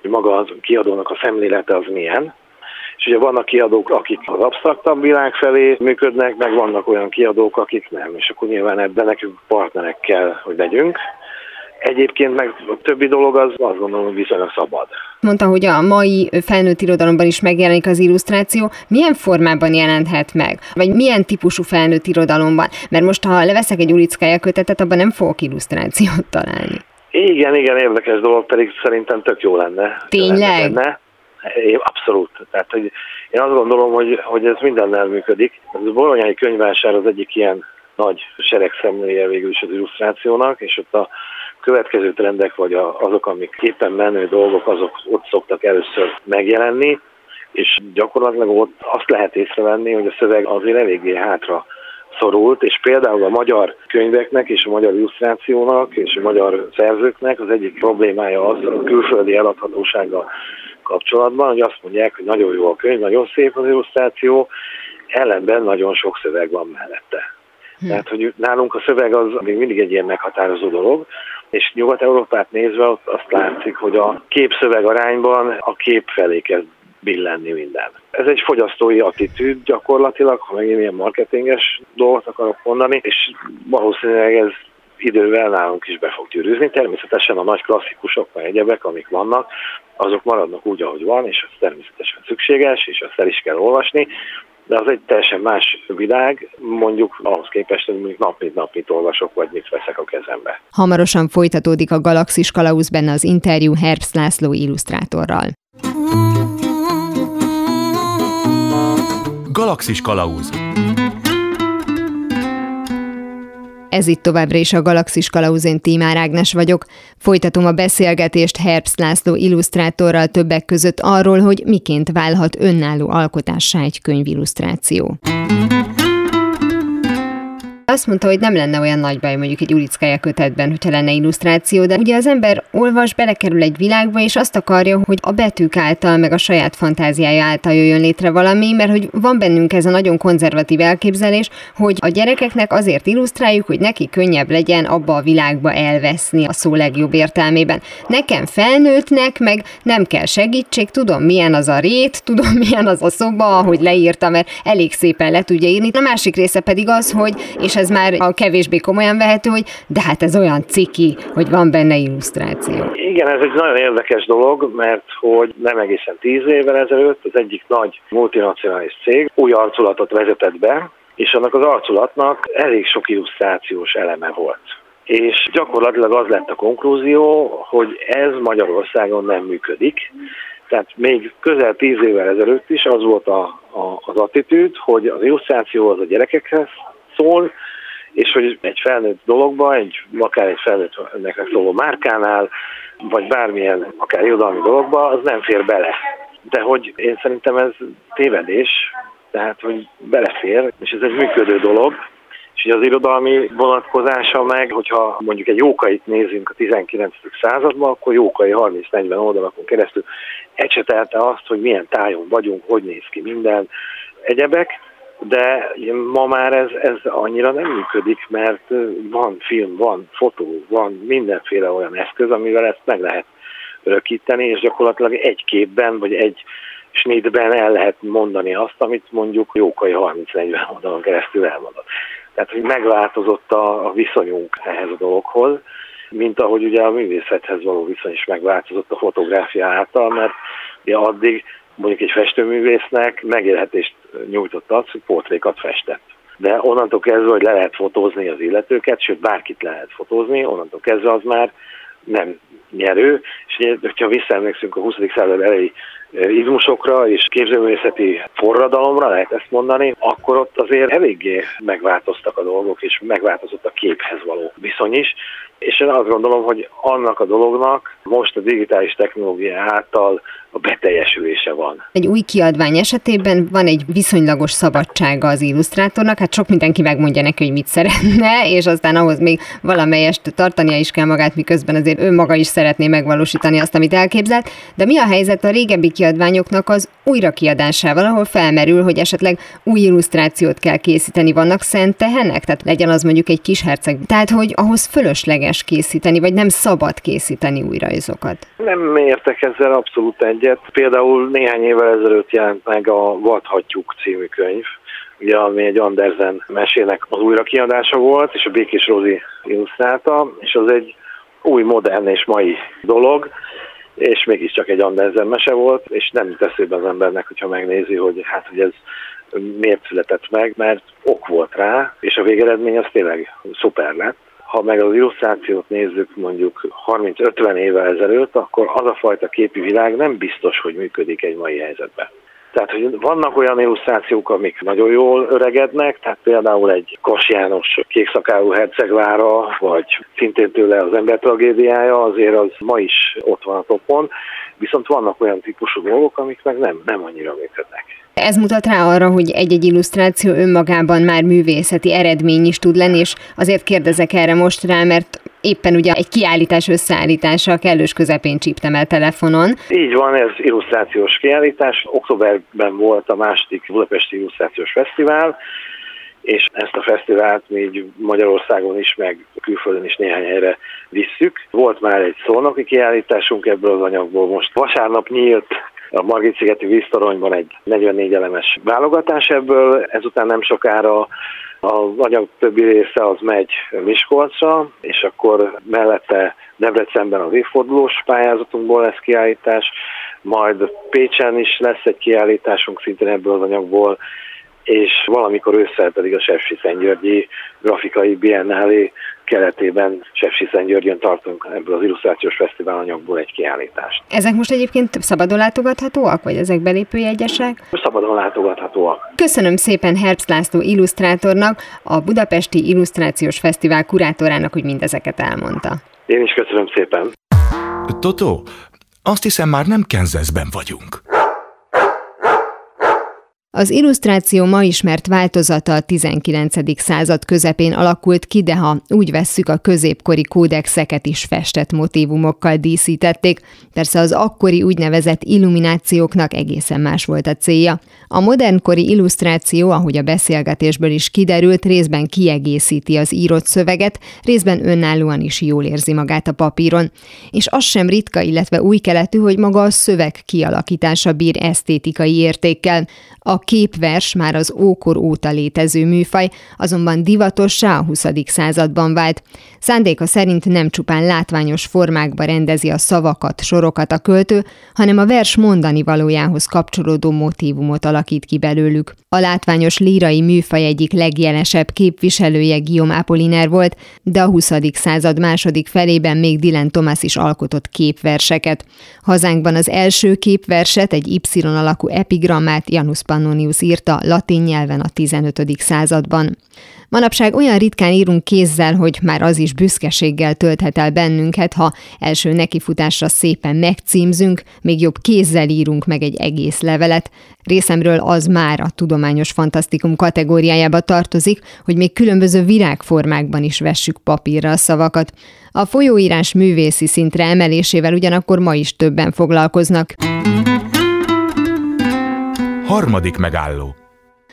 hogy maga a kiadónak a szemlélete az milyen. És ugye vannak kiadók, akik az absztraktabb világ felé működnek, meg vannak olyan kiadók, akik nem. És akkor nyilván ebben nekünk partnerek kell, hogy legyünk. Egyébként meg a többi dolog az azt gondolom, hogy viszonylag szabad. Mondta, hogy a mai felnőtt irodalomban is megjelenik az illusztráció. Milyen formában jelenthet meg? Vagy milyen típusú felnőtt irodalomban? Mert most, ha leveszek egy Ulickaja kötetet, abban nem fogok illusztrációt találni. Igen, érdekes dolog, pedig szerintem tök jó lenne. Tényleg? Abszolút. Tehát, hogy én azt gondolom, hogy ez mindennel működik. A bolonyai könyvvásár az egyik ilyen nagy seregszemléje végül is az illusztrációnak, és ott a következő trendek, vagy azok, amik éppen menő dolgok, azok ott szoktak először megjelenni, és gyakorlatilag ott azt lehet észrevenni, hogy a szöveg azért eléggé hátra szorult, és például a magyar könyveknek, és a magyar illusztrációnak, és a magyar szerzőknek az egyik problémája az a külföldi eladhatósággal kapcsolatban, hogy azt mondják, hogy nagyon jó a könyv, nagyon szép az illusztráció, ellenben nagyon sok szöveg van mellette. Tehát, hogy nálunk a szöveg az még mindig egy ilyen meghatározó dolog, és Nyugat-Európát nézve ott azt látszik, hogy a kép-szöveg arányban a kép felé kezd billenni minden. Ez egy fogyasztói attitűd gyakorlatilag, ha megint ilyen marketinges dolgot akarok mondani, és valószínűleg ez idővel nálunk is be fog gyűrűzni. Természetesen a nagy klasszikusok, vagy egyebek, amik vannak, azok maradnak úgy, ahogy van, és az természetesen szükséges, és azt el is kell olvasni, de az egy teljesen más világ, mondjuk ahhoz képest, hogy mondjuk nap mit olvasok, vagy mit veszek a kezembe. Hamarosan folytatódik a Galaxis Kalauz, benne az interjú Herbst László illusztrátorral. Galaxis kalauz. Ez itt továbbra is a Galaxis kalauz, én Tímár Ágnes vagyok. Folytatom a beszélgetést Herbst László illusztrátorral többek között arról, hogy miként válhat önálló alkotássá egy könyvillusztráció. Azt mondta, hogy nem lenne olyan nagy baj mondjuk egy Ulickaja kötetben, hogyha lenne illusztráció, de ugye az ember olvas, belekerül egy világba, és azt akarja, hogy a betűk által, meg a saját fantáziája által jöjjön létre valami, mert hogy van bennünk ez a nagyon konzervatív elképzelés, hogy a gyerekeknek azért illusztráljuk, hogy neki könnyebb legyen abba a világba elveszni a szó legjobb értelmében. Nekem felnőttnek, meg nem kell segítség, tudom milyen az a rét, tudom milyen az a szoba, ahogy leírta, mert elég szépen le tudja írni. A másik része pedig az, hogy és ez már a kevésbé komolyan vehető, hogy de hát ez olyan ciki, hogy van benne illusztráció. Igen, ez egy nagyon érdekes dolog, mert hogy nem egészen 10 évvel ezelőtt az egyik nagy multinacionális cég új arculatot vezetett be, és annak az arculatnak elég sok illusztrációs eleme volt. És gyakorlatilag az lett a konklúzió, hogy ez Magyarországon nem működik. Tehát még közel 10 évvel ezelőtt is az volt az attitűd, hogy az illusztráció az a gyerekekhez szól, és hogy egy felnőtt dologban, akár egy felnőttnek szóló márkánál, vagy bármilyen, akár irodalmi dologban, az nem fér bele. De hogy én szerintem ez tévedés, tehát hogy belefér, és ez egy működő dolog. És az irodalmi vonatkozása meg, hogyha mondjuk egy Jókait nézünk a 19. században, akkor Jókai 30-40 oldalakon keresztül ecsetelte azt, hogy milyen tájon vagyunk, hogy néz ki minden, egyebek. De ma már ez annyira nem működik, mert van film, van fotó, van mindenféle olyan eszköz, amivel ezt meg lehet örökíteni, és gyakorlatilag egy képben, vagy egy snitben el lehet mondani azt, amit mondjuk Jókai 30-40 oldalon keresztül elmondott. Tehát, hogy megváltozott a viszonyunk ehhez a dologhoz, mint ahogy ugye a művészethez való viszony is megváltozott a fotográfia által, mert ugye addig mondjuk egy festőművésznek megélhetést nyújtotta az, hogy portrékat festett. De onnantól kezdve, hogy le lehet fotózni az illetőket, sőt bárkit le lehet fotózni, onnantól kezdve az már nem nyerő. És ha visszaemlékszünk a 20. század elejé izmusokra és képzőművészeti forradalomra, lehet ezt mondani, akkor ott azért eléggé megváltoztak a dolgok, és megváltozott a képhez való viszony is. És én azt gondolom, hogy annak a dolognak most a digitális technológia által a beteljesülése van. Egy új kiadvány esetében van egy viszonylagos szabadsága az illusztrátornak, hát sok mindenki megmondja neki, hogy mit szeretne, és aztán ahhoz még valamelyest tartania is kell magát, miközben azért ő maga is szeretné megvalósítani azt, amit elképzelt. De mi a helyzet a régebbi kiadványoknak az újrakiadásával, ahol felmerül, hogy esetleg új illusztrációt kell készíteni, vannak szent tehenek? Tehát legyen az mondjuk egy kisherceg. Tehát, hogy ahhoz fölösleges készíteni, vagy nem szabad készíteni új rajzokat. Nem értek ezzel abszolút egyet. Például néhány évvel ezelőtt jelent meg a Vadhattyúk című könyv, ugye, ami egy Andersen mesének az újrakiadása volt, és a Békés Rózi illusztrálta, és az egy új, modern és mai dolog, és mégiscsak egy Andersen mese volt, és nem teszőbe az embernek, hogyha megnézi, hogy hát, hogy ez miért született meg, mert ok volt rá, és a végeredmény az tényleg szuper lett. Ha meg az illusztrációt nézzük mondjuk 30-50 évvel ezelőtt, akkor az a fajta képi világ nem biztos, hogy működik egy mai helyzetben. Tehát, hogy vannak olyan illusztrációk, amik nagyon jól öregednek, tehát például egy Kass János kékszakállú hercegvára, vagy szintén tőle az ember tragédiája, azért az ma is ott van a topon, viszont vannak olyan típusú dolgok, amik meg nem annyira működnek. Ez mutat rá arra, hogy egy-egy illusztráció önmagában már művészeti eredmény is tud lenni, és azért kérdezek erre most rá, mert éppen ugye egy kiállítás összeállítása kellős közepén csíptem el telefonon. Így van, ez illusztrációs kiállítás. Októberben volt a második Budapesti Illusztrációs Fesztivál, és ezt a fesztivált még Magyarországon is, meg külföldön is néhány helyre visszük. Volt már egy szolnoki kiállításunk ebből az anyagból. Most vasárnap nyílt a Margit-szigeti víztoronyban egy 44 elemes válogatás ebből, ezután nem sokára az anyag többi része az megy Miskolcra, és akkor mellette Debrecenben az évfordulós pályázatunkból lesz kiállítás, majd Pécsen is lesz egy kiállításunk szintén ebből az anyagból, és valamikor ősszel pedig a Sepsiszentgyörgyi grafikai biennálé keretében Sepsiszentgyörgyön tartunk ebből az illusztrációs fesztivál anyagból egy kiállítást. Ezek most egyébként szabadon látogathatóak, vagy ezek belépőjegyesek? Szabadon látogathatóak. Köszönöm szépen Herbst László illusztrátornak, a Budapesti Illusztrációs Fesztivál kurátorának, hogy mindezeket elmondta. Én is köszönöm szépen. Totó, azt hiszem már nem Kansasben vagyunk. Az illusztráció ma ismert változata a 19. század közepén alakult ki, de ha úgy vesszük, a középkori kódexeket is festett motívumokkal díszítették. Persze az akkori úgynevezett illuminációknak egészen más volt a célja. A modernkori illusztráció, ahogy a beszélgetésből is kiderült, részben kiegészíti az írott szöveget, részben önállóan is jól érzi magát a papíron. És az sem ritka, illetve új keletű, hogy maga a szöveg kialakítása bír esztétikai értékkel. A képvers már az ókor óta létező műfaj, azonban divatossá a 20. században vált. Szándéka szerint nem csupán látványos formákba rendezi a szavakat, sorokat a költő, hanem a vers mondani valójához kapcsolódó motívumot alakít ki belőlük. A látványos lírai műfaj egyik legjelesebb képviselője Guillaume Apolliner volt, de a 20. század második felében még Dylan Thomas is alkotott képverseket. Hazánkban az első képverset, egy Y alakú epigrammát Janus Pannonius írta latin nyelven a 15. században. Manapság olyan ritkán írunk kézzel, hogy már az is büszkeséggel tölthet el bennünket, ha első nekifutásra szépen megcímzünk, még jobb kézzel írunk meg egy egész levelet. Részemről az már a tudományos fantasztikum kategóriájába tartozik, hogy még különböző virágformákban is vessük papírra a szavakat. A folyóírás művészi szintre emelésével ugyanakkor ma is többen foglalkoznak. Harmadik megálló.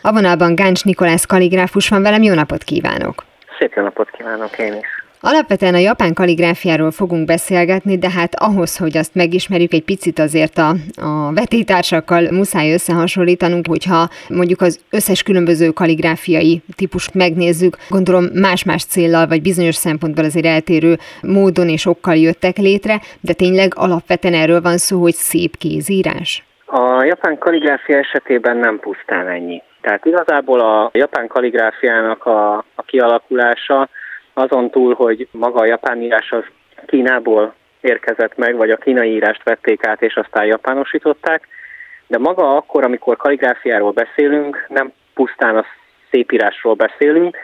A vonalban Gáncs Nikolász kaligráfus van velem, jó napot kívánok! Szép napot kívánok én is! Alapvetően a japán kaligráfiáról fogunk beszélgetni, de hát ahhoz, hogy azt megismerjük, egy picit azért a vetélytársakkal muszáj összehasonlítanunk, hogyha mondjuk az összes különböző kaligráfiai típust megnézzük, gondolom más-más céllal, vagy bizonyos szempontból azért eltérő módon és okkal jöttek létre, de tényleg alapvetően erről van szó, hogy szép kézírás. A japán kaligráfia esetében nem pusztán ennyi. Tehát igazából a japán kaligráfiának a kialakulása azon túl, hogy maga a japán írás az Kínából érkezett meg, vagy a kínai írást vették át, és aztán japánosították, de maga akkor, amikor kaligráfiáról beszélünk, nem pusztán a szépírásról beszélünk,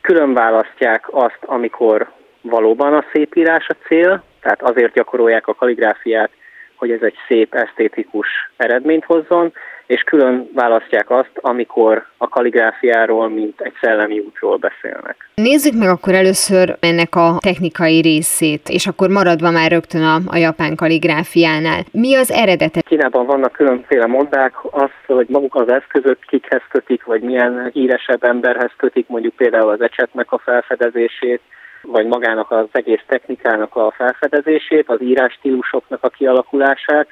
különválasztják azt, amikor valóban a szépírás a cél, tehát azért gyakorolják a kaligráfiát, hogy ez egy szép, esztétikus eredményt hozzon, és külön választják azt, amikor a kaligráfiáról, mint egy szellemi útról beszélnek. Nézzük meg akkor először ennek a technikai részét, és akkor maradva már rögtön a japán kaligráfiánál. Mi az eredete? Kínában vannak különféle mondák, az, hogy maguk az eszközök kikhez kötik, vagy milyen híresebb emberhez kötik, mondjuk például az ecsetnek a felfedezését, vagy magának az egész technikának a felfedezését, az írás stílusoknak a kialakulását,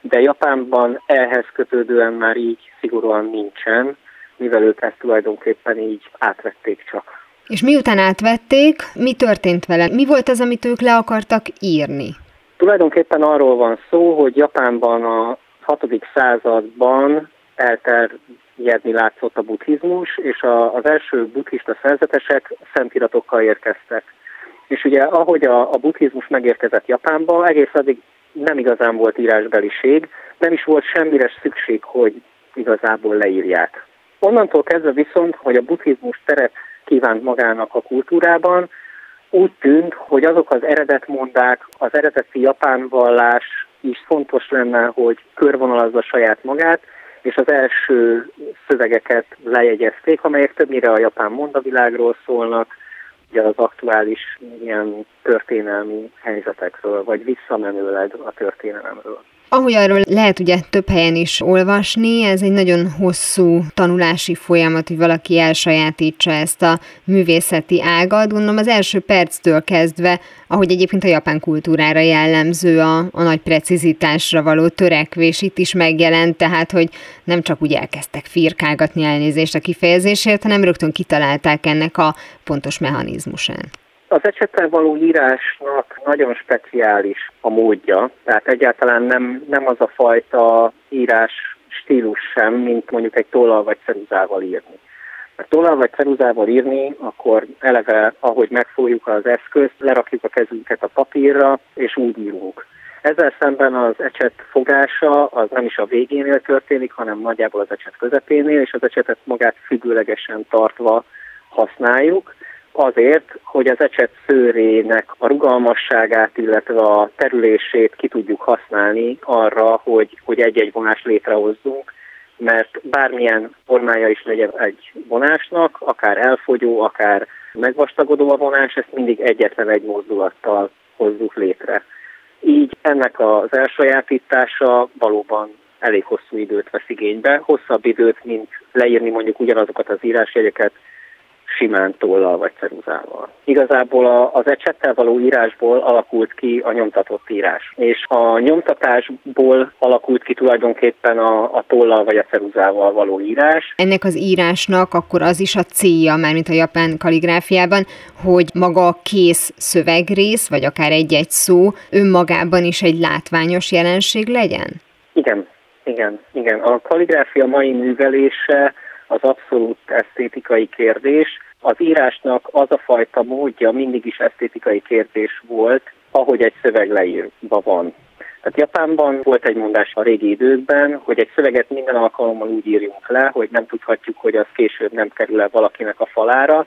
de Japánban ehhez kötődően már így szigorúan nincsen, mivel ők ezt tulajdonképpen így átvették csak. És miután átvették, mi történt vele? Mi volt az, amit ők le akartak írni? Tulajdonképpen arról van szó, hogy Japánban a 6. században elterjedni látszott a buddhizmus, és az első buddhista szerzetesek szentiratokkal érkeztek. És ugye ahogy a buddhizmus megérkezett Japánba, egész addig nem igazán volt írásbeliség, nem is volt semmire szükség, hogy igazából leírják. Onnantól kezdve viszont, hogy a buddhizmus teret kívánt magának a kultúrában, úgy tűnt, hogy azok az eredetmondák, az eredeti japán vallás is fontos lenne, hogy körvonalazza saját magát, és az első szövegeket lejegyezték, amelyek többnyire a japán mondavilágról szólnak, ugye az aktuális ilyen történelmi helyzetekről, vagy visszamenőleg a történelemről. Ahogy arról lehet ugye több helyen is olvasni, ez egy nagyon hosszú tanulási folyamat, hogy valaki elsajátítsa ezt a művészeti ágat. Gondolom az első perctől kezdve, ahogy egyébként a japán kultúrára jellemző a nagy precizitásra való törekvés itt is megjelent, tehát hogy nem csak úgy elkezdtek firkálgatni elnézést a kifejezésért, hanem rögtön kitalálták ennek a pontos mechanizmusát. Az ecsettel való írásnak nagyon speciális a módja, tehát egyáltalán nem az a fajta írás stílus sem, mint mondjuk egy tollal vagy ceruzával írni. Mert tollal vagy ceruzával írni, akkor eleve, ahogy megfogjuk az eszközt, lerakjuk a kezünket a papírra, és úgy írunk. Ezzel szemben az ecset fogása az nem is a végénél történik, hanem nagyjából az ecset közepénél, és az ecsetet magát függőlegesen tartva használjuk, azért, hogy az ecset szőrének a rugalmasságát, illetve a terülését ki tudjuk használni arra, hogy egy-egy vonást létrehozzunk, mert bármilyen formája is legyen egy vonásnak, akár elfogyó, akár megvastagodó a vonás, ezt mindig egyetlen egy mozdulattal hozzuk létre. Így ennek az elsajátítása valóban elég hosszú időt vesz igénybe, hosszabb időt, mint leírni mondjuk ugyanazokat az írásjegyeket simán tollal vagy ceruzával. Igazából az ecsettel való írásból alakult ki a nyomtatott írás, és a nyomtatásból alakult ki tulajdonképpen a tollal vagy a ceruzával való írás. Ennek az írásnak akkor az is a célja, mármint a japán kaligráfiában, hogy maga a kész szövegrész, vagy akár egy-egy szó önmagában is egy látványos jelenség legyen? Igen. A kaligráfia mai művelése az abszolút esztétikai kérdés. Az írásnak az a fajta módja mindig is esztétikai kérdés volt, ahogy egy szöveg leírva van. Tehát Japánban volt egy mondás a régi időkben, hogy egy szöveget minden alkalommal úgy írjunk le, hogy nem tudhatjuk, hogy az később nem kerül el valakinek a falára,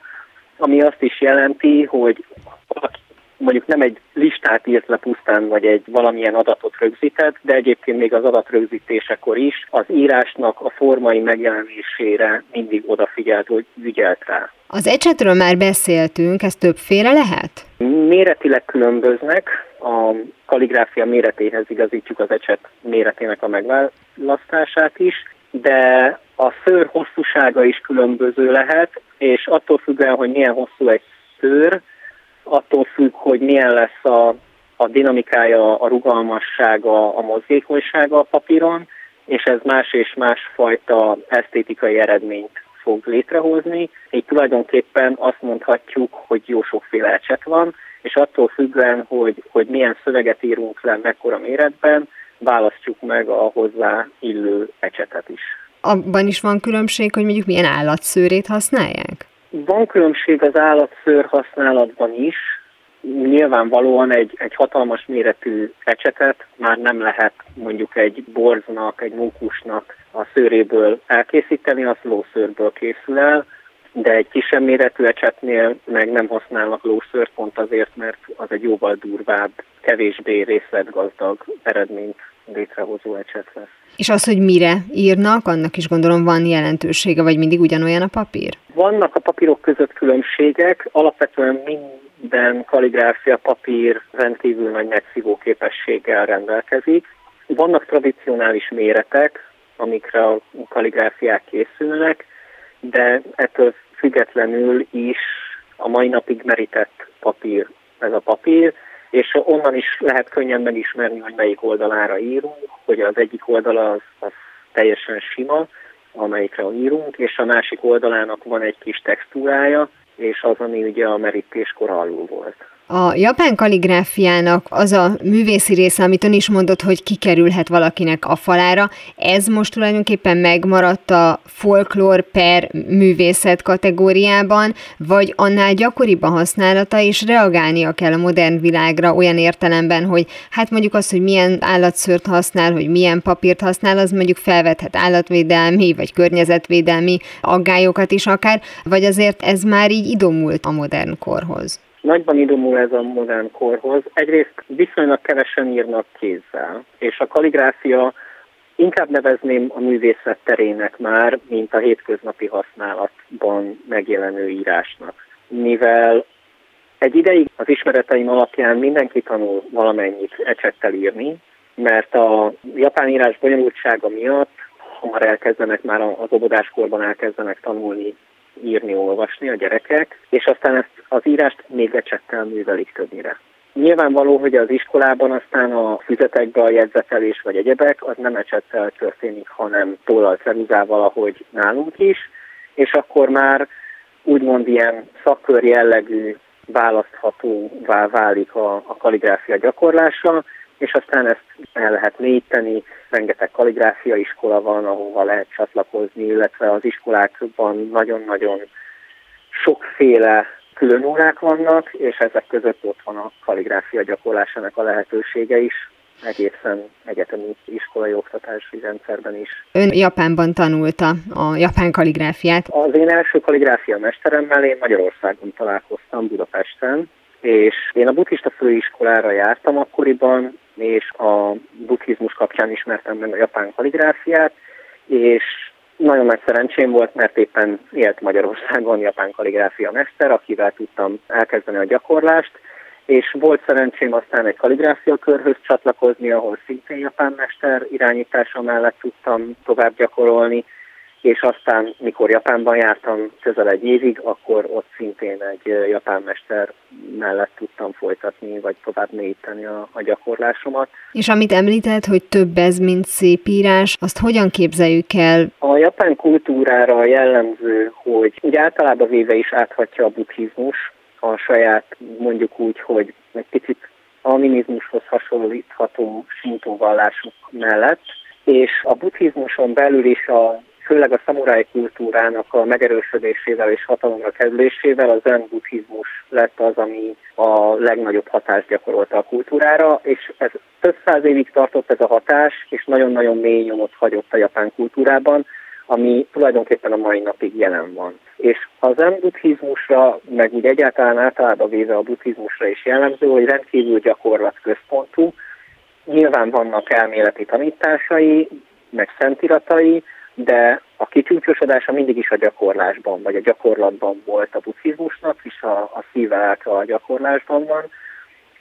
ami azt is jelenti, hogy valaki mondjuk nem egy listát írt le pusztán, vagy egy valamilyen adatot rögzített, de egyébként még az adatrögzítésekor is az írásnak a formai megjelenésére mindig odafigyelt, hogy ügyelt rá. Az ecsetről már beszéltünk, ez többféle lehet? Méretileg különböznek, a kaligráfia méretéhez igazítjuk az ecset méretének a megválasztását is, de a szőr hosszúsága is különböző lehet, és attól függően, hogy milyen hosszú egy szőr, attól függ, hogy milyen lesz a dinamikája, a rugalmassága, a mozgékonysága a papíron, és ez más és másfajta esztétikai eredményt fog létrehozni. Így tulajdonképpen azt mondhatjuk, hogy jó sokféle ecset van, és attól függően, hogy milyen szöveget írunk le, mekkora méretben, választjuk meg a hozzá illő ecsetet is. Abban is van különbség, hogy mondjuk milyen állatszőrét használják? Van különbség az állatszőr használatban is. Nyilvánvalóan egy hatalmas méretű ecsetet már nem lehet mondjuk egy borznak, egy mókusnak a szőréből elkészíteni, az lószőrből készül el, de egy kisebb méretű ecsetnél meg nem használnak lószőrt pont azért, mert az egy jóval durvább, kevésbé részletgazdag eredményt létrehozó ecset lesz. És az, hogy mire írnak, annak is gondolom van jelentősége, vagy mindig ugyanolyan a papír? Vannak a papírok között különbségek, alapvetően minden kaligráfia papír rendkívül nagy megszívó képességgel rendelkezik. Vannak tradicionális méretek, amikre a kaligráfiák készülnek, de ettől függetlenül is a mai napig merített papír ez a papír, és onnan is lehet könnyen megismerni, hogy melyik oldalára írunk, hogy az egyik oldala az teljesen sima, amelyikre írunk, és a másik oldalának van egy kis textúrája, és az, ami ugye a merítéskor alul volt. A japán kaligráfiának az a művészi része, amit ön is mondott, hogy kikerülhet valakinek a falára, ez most tulajdonképpen megmaradt a folklór per művészet kategóriában, vagy annál gyakoriban használata, és reagálnia kell a modern világra olyan értelemben, hogy hát mondjuk az, hogy milyen állatszőrt használ, hogy milyen papírt használ, az mondjuk felvethet állatvédelmi, vagy környezetvédelmi aggályokat is akár, vagy azért ez már így idomult a modern korhoz. Nagyban idomul ez a modern korhoz. Egyrészt viszonylag kevesen írnak kézzel, és a kaligráfia inkább nevezném a művészet terének már, mint a hétköznapi használatban megjelenő írásnak. Mivel egy ideig az ismereteim alapján mindenki tanul valamennyit ecsettel írni, mert a japán írás bonyolultsága miatt hamar elkezdenek, már az óvodáskorban elkezdenek tanulni, írni, olvasni a gyerekek, és aztán ezt az írást még ecsettel művelik többnyire. Nyilvánvaló, hogy az iskolában aztán a füzetekbe a jegyzetelés vagy egyebek, az nem ecsettel történik, hanem tollal, ceruzával, ahogy nálunk is, és akkor már úgymond ilyen szakkör jellegű választhatóvá válik a kaligráfia gyakorlása, és aztán ezt el lehet mélyíteni, rengeteg kaligráfia iskola van, ahova lehet csatlakozni, illetve az iskolákban nagyon-nagyon sokféle külön órák vannak, és ezek között ott van a kaligráfia gyakorlásának a lehetősége is, egészen egyetemi iskolai oktatási rendszerben is. Ön Japánban tanulta a japán kaligráfiát? Az én első kaligráfia mesteremmel én Magyarországon találkoztam, Budapesten, és én a buddhista főiskolára jártam akkoriban, és a buddhizmus kapcsán ismertem meg a japán kaligráfiát, és nagyon nagy szerencsém volt, mert éppen élt Magyarországon japán kaligráfia mester, akivel tudtam elkezdeni a gyakorlást, és volt szerencsém aztán egy kaligráfia körhöz csatlakozni, ahol szintén japán mester irányítása mellett tudtam tovább gyakorolni, és aztán, mikor Japánban jártam közel egy évig, akkor ott szintén egy japán mester mellett tudtam folytatni, vagy tovább mélyíteni a gyakorlásomat. És amit említett, hogy több ez, mint szépírás, azt hogyan képzeljük el? A japán kultúrára jellemző, hogy úgy általában véve is áthatja a buddhizmus, a saját, mondjuk úgy, hogy egy picit a minizmushoz hasonlítható sintó vallások mellett, és a buddhizmuson belül is főleg a szamurái kultúrának a megerősödésével és hatalomra kerülésével a zen buddhizmus lett az, ami a legnagyobb hatást gyakorolta a kultúrára, és ez több száz évig tartott ez a hatás, és nagyon-nagyon mély nyomot hagyott a japán kultúrában, ami tulajdonképpen a mai napig jelen van. És a zen buddhizmusra, meg úgy egyáltalán általában véve a buddhizmusra is jellemző, hogy rendkívül gyakorlatközpontú. Nyilván vannak elméleti tanításai, meg szentiratai, de a kicsúcsosodása mindig is a gyakorlásban, vagy a gyakorlatban volt a buddhizmusnak, és a szíve által a gyakorlásban van.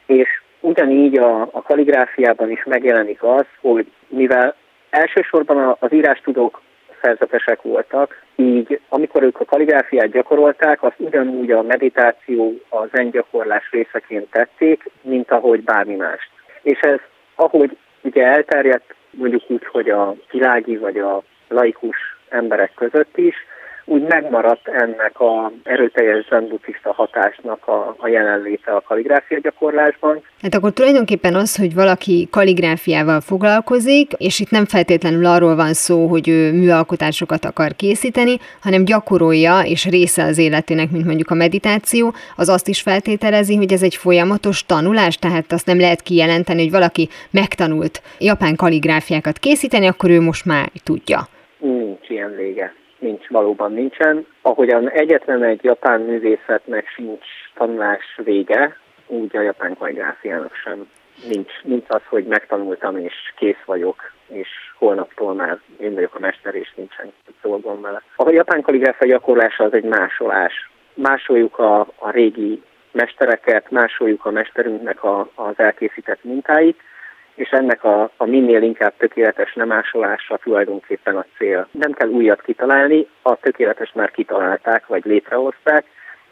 És ugyanígy a kaligráfiában is megjelenik az, hogy mivel elsősorban az írástudók szerzetesek voltak, így amikor ők a kaligráfiát gyakorolták, azt ugyanúgy a meditáció, a zen gyakorlás részeként tették, mint ahogy bármi mást. És ez, ahogy ugye elterjedt, mondjuk úgy, hogy a világi vagy a laikus emberek között is, úgy megmaradt ennek az erőteljes zen-buddhista hatásnak a jelenléte a kaligráfia gyakorlásban. Hát akkor tulajdonképpen az, hogy valaki kaligráfiával foglalkozik, és itt nem feltétlenül arról van szó, hogy ő műalkotásokat akar készíteni, hanem gyakorolja, és része az életének, mint mondjuk a meditáció, az azt is feltételezi, hogy ez egy folyamatos tanulás, tehát azt nem lehet kijelenteni, hogy valaki megtanult japán kaligráfiákat készíteni, akkor ő most már tudja. Nincs ilyen vége. Nincs, valóban nincsen. Ahogyan egyetlen egy japán művészetnek sincs tanulás vége, úgy a japán kaligráfiának sem. Nincs az, hogy megtanultam és kész vagyok, és holnaptól már én vagyok a mester, és nincsen dolgom vele. A japán kaligráfia gyakorlása az egy másolás. Másoljuk a régi mestereket, másoljuk a mesterünknek az elkészített mintáit, és ennek a minél inkább tökéletes lemásolása tulajdonképpen a cél. Nem kell újat kitalálni, a tökéletes már kitalálták, vagy létrehozták,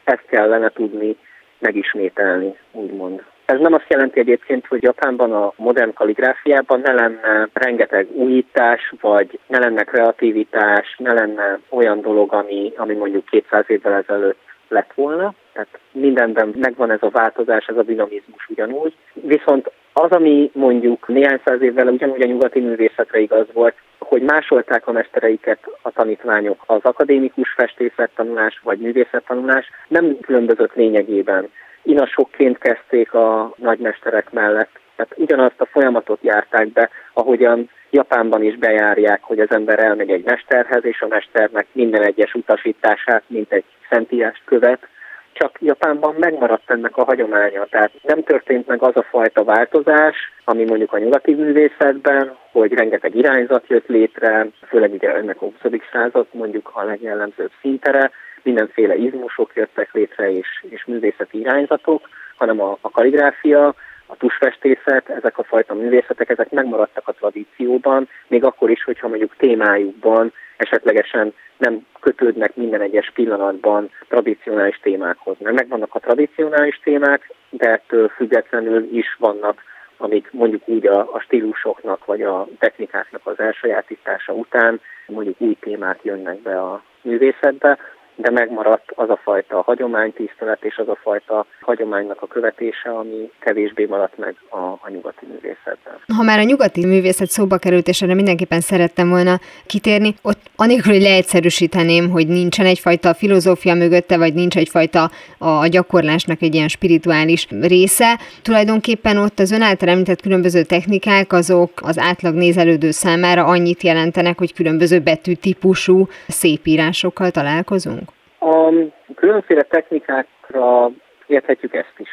ezt kellene tudni megismételni, úgymond. Ez nem azt jelenti egyébként, hogy Japánban a modern kaligráfiában ne lenne rengeteg újítás, vagy ne lenne kreativitás, ne lenne olyan dolog, ami mondjuk 200 évvel ezelőtt lett volna. Tehát mindenben megvan ez a változás, ez a dinamizmus ugyanúgy. Viszont az, ami mondjuk néhány száz évvel ugyanúgy a nyugati művészetre igaz volt, hogy másolták a mestereiket a tanítványok, az akadémikus festészettanulás vagy művészettanulás nem különbözött lényegében. Inasokként kezdték a nagymesterek mellett. Tehát ugyanazt a folyamatot járták be, ahogyan Japánban is bejárják, hogy az ember elmegy egy mesterhez, és a mesternek minden egyes utasítását, mint egy szentírást követ. Csak Japánban megmaradt ennek a hagyománya, tehát nem történt meg az a fajta változás, ami mondjuk a nyugati művészetben, hogy rengeteg irányzat jött létre, főleg ugye ennek a 20. század mondjuk a legjellemzőbb szintere, mindenféle izmusok jöttek létre és művészeti irányzatok, hanem a kaligráfia, a tusfestészet, ezek a fajta művészetek, ezek megmaradtak a tradícióban, még akkor is, hogyha mondjuk témájukban esetlegesen nem kötődnek minden egyes pillanatban tradicionális témákhoz. Mert megvannak a tradicionális témák, de ettől függetlenül is vannak, amik mondjuk úgy a stílusoknak vagy a technikáknak az elsajátítása után mondjuk új témák jönnek be a művészetbe, de megmaradt az a fajta hagyománytisztelet és az a fajta hagyománynak a követése, ami kevésbé maradt meg a nyugati művészetben. Ha már a nyugati művészet szóba került, és erre mindenképpen szerettem volna kitérni, ott anélkül, hogy leegyszerűsíteném, hogy nincsen egyfajta filozófia mögötte, vagy nincs egyfajta a gyakorlásnak egy ilyen spirituális része, tulajdonképpen ott az ön által említett különböző technikák, azok az átlag nézelődő számára annyit jelentenek, hogy különböző betűtípusú szépírásokkal találkozunk? A különféle technikákra érthetjük ezt is.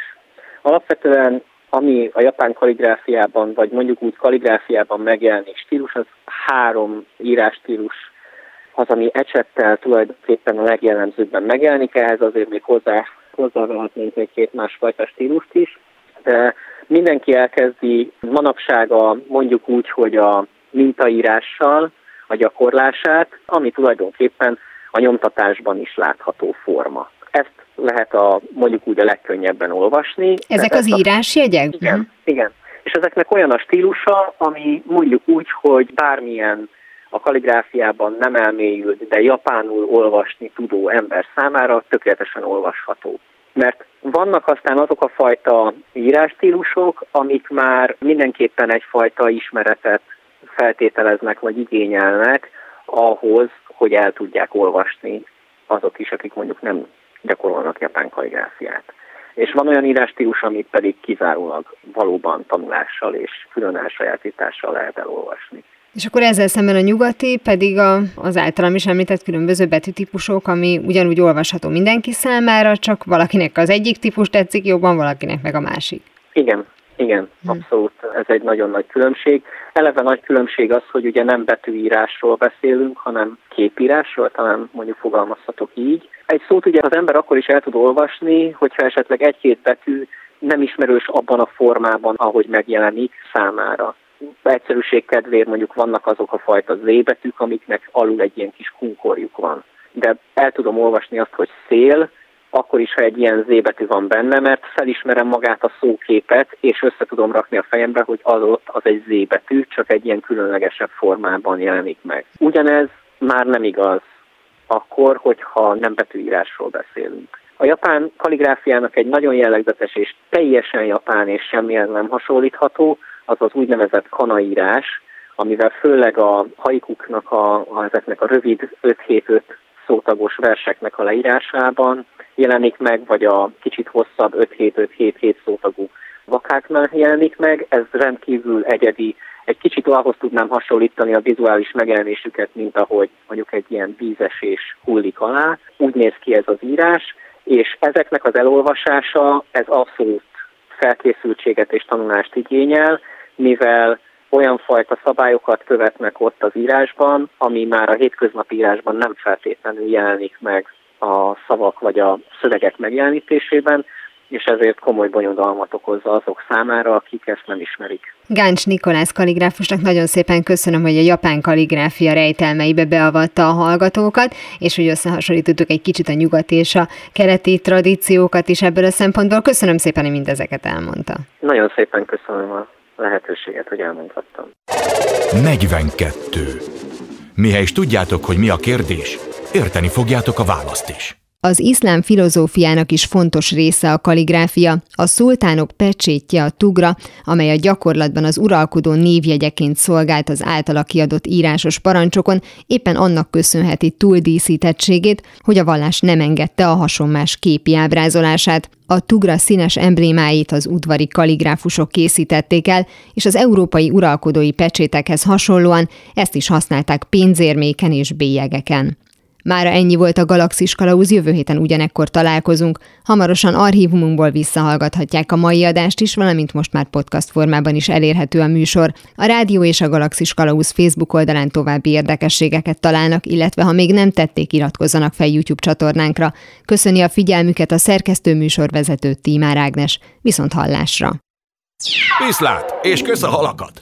Alapvetően, ami a japán kaligráfiában, vagy mondjuk úgy kaligráfiában megjelenik stílus, az három írásstílus az, ami ecsettel tulajdonképpen a legjellemzőbben megjelenik, ehhez azért még hozzávehetnénk még két másfajta stílust is, de mindenki elkezdi manapság mondjuk úgy, hogy a mintaírással a gyakorlását, ami tulajdonképpen a nyomtatásban is látható forma. Ezt lehet mondjuk úgy a legkönnyebben olvasni. Ezek az írásjegyek? Igen. És ezeknek olyan a stílusa, ami mondjuk úgy, hogy bármilyen a kaligráfiában nem elmélyült, de japánul olvasni tudó ember számára tökéletesen olvasható. Mert vannak aztán azok a fajta írásstílusok, amik már mindenképpen egyfajta ismeretet feltételeznek vagy igényelnek ahhoz, hogy el tudják olvasni azok is, akik mondjuk nem gyakorolnak japán kaligráfiát. És van olyan írásstílus, amit pedig kizárólag valóban tanulással és külön elsajátítással lehet elolvasni. És akkor ezzel szemben a nyugati, pedig az általam is említett különböző betűtípusok, ami ugyanúgy olvasható mindenki számára, csak valakinek az egyik típus tetszik jobban, valakinek meg a másik. Igen, abszolút. Ez egy nagyon nagy különbség. Eleve nagy különbség az, hogy ugye nem betűírásról beszélünk, hanem képírásról, talán mondjuk fogalmazhatok így. Egy szót ugye az ember akkor is el tud olvasni, hogyha esetleg egy-két betű nem ismerős abban a formában, ahogy megjelenik számára. Egyszerűség kedvéért mondjuk vannak azok a fajta Z-betűk, amiknek alul egy ilyen kis kunkorjuk van. De el tudom olvasni azt, hogy szél, akkor is, ha egy ilyen Z-betű van benne, mert felismerem magát a szóképet, és össze tudom rakni a fejembe, hogy az ott az egy Z-betű, csak egy ilyen különlegesebb formában jelenik meg. Ugyanez már nem igaz akkor, hogyha nem betűírásról beszélünk. A japán kaligráfiának egy nagyon jellegzetes és teljesen japán és semmilyen nem hasonlítható, az az úgynevezett kanaírás, amivel főleg a haikuknak, ezeknek a rövid 5-7-5 szótagos verseknek a leírásában jelenik meg, vagy a kicsit hosszabb 5-7-5-7-7 szótagú vakáknál jelenik meg. Ez rendkívül egyedi, egy kicsit ahhoz tudnám hasonlítani a vizuális megjelenésüket, mint ahogy mondjuk egy ilyen vízesés hullik alá. Úgy néz ki ez az írás, és ezeknek az elolvasása, ez abszolút felkészültséget és tanulást igényel, mivel olyan fajta szabályokat követnek ott az írásban, ami már a hétköznapi írásban nem feltétlenül jelenik meg a szavak vagy a szövegek megjelenítésében, és ezért komoly bonyodalmat okozza azok számára, akik ezt nem ismerik. Gáncs Nikolász kaligráfusnak nagyon szépen köszönöm, hogy a japán kaligráfia rejtelmeibe beavatta a hallgatókat, és hogy összehasonlítottuk egy kicsit a nyugati és a keleti tradíciókat is ebből a szempontból. Köszönöm szépen, hogy mindezeket elmondta. Nagyon szépen köszönöm a lehetőséget, hogy elmondhattam. 42. Mihelyis is tudjátok, hogy mi a kérdés, érteni fogjátok a választ is. Az iszlám filozófiának is fontos része a kaligráfia, a szultánok pecsétje a tugra, amely a gyakorlatban az uralkodó névjegyeként szolgált az általa kiadott írásos parancsokon, éppen annak köszönheti túldíszítettségét, hogy a vallás nem engedte a hasonmás képi ábrázolását. A tugra színes emblémáit az udvari kaligráfusok készítették el, és az európai uralkodói pecsétekhez hasonlóan ezt is használták pénzérméken és bélyegeken. Mára ennyi volt a Galaxis Kalauz, jövő héten ugyanekkor találkozunk. Hamarosan archívumunkból visszahallgathatják a mai adást is, valamint most már podcast formában is elérhető a műsor. A Rádió és a Galaxis Kalauz Facebook oldalán további érdekességeket találnak, illetve ha még nem tették, iratkozzanak fel YouTube csatornánkra. Köszöni a figyelmüket a szerkesztő műsorvezető Tímár Ágnes. Viszont hallásra! Viszlát, és kösz a halakat!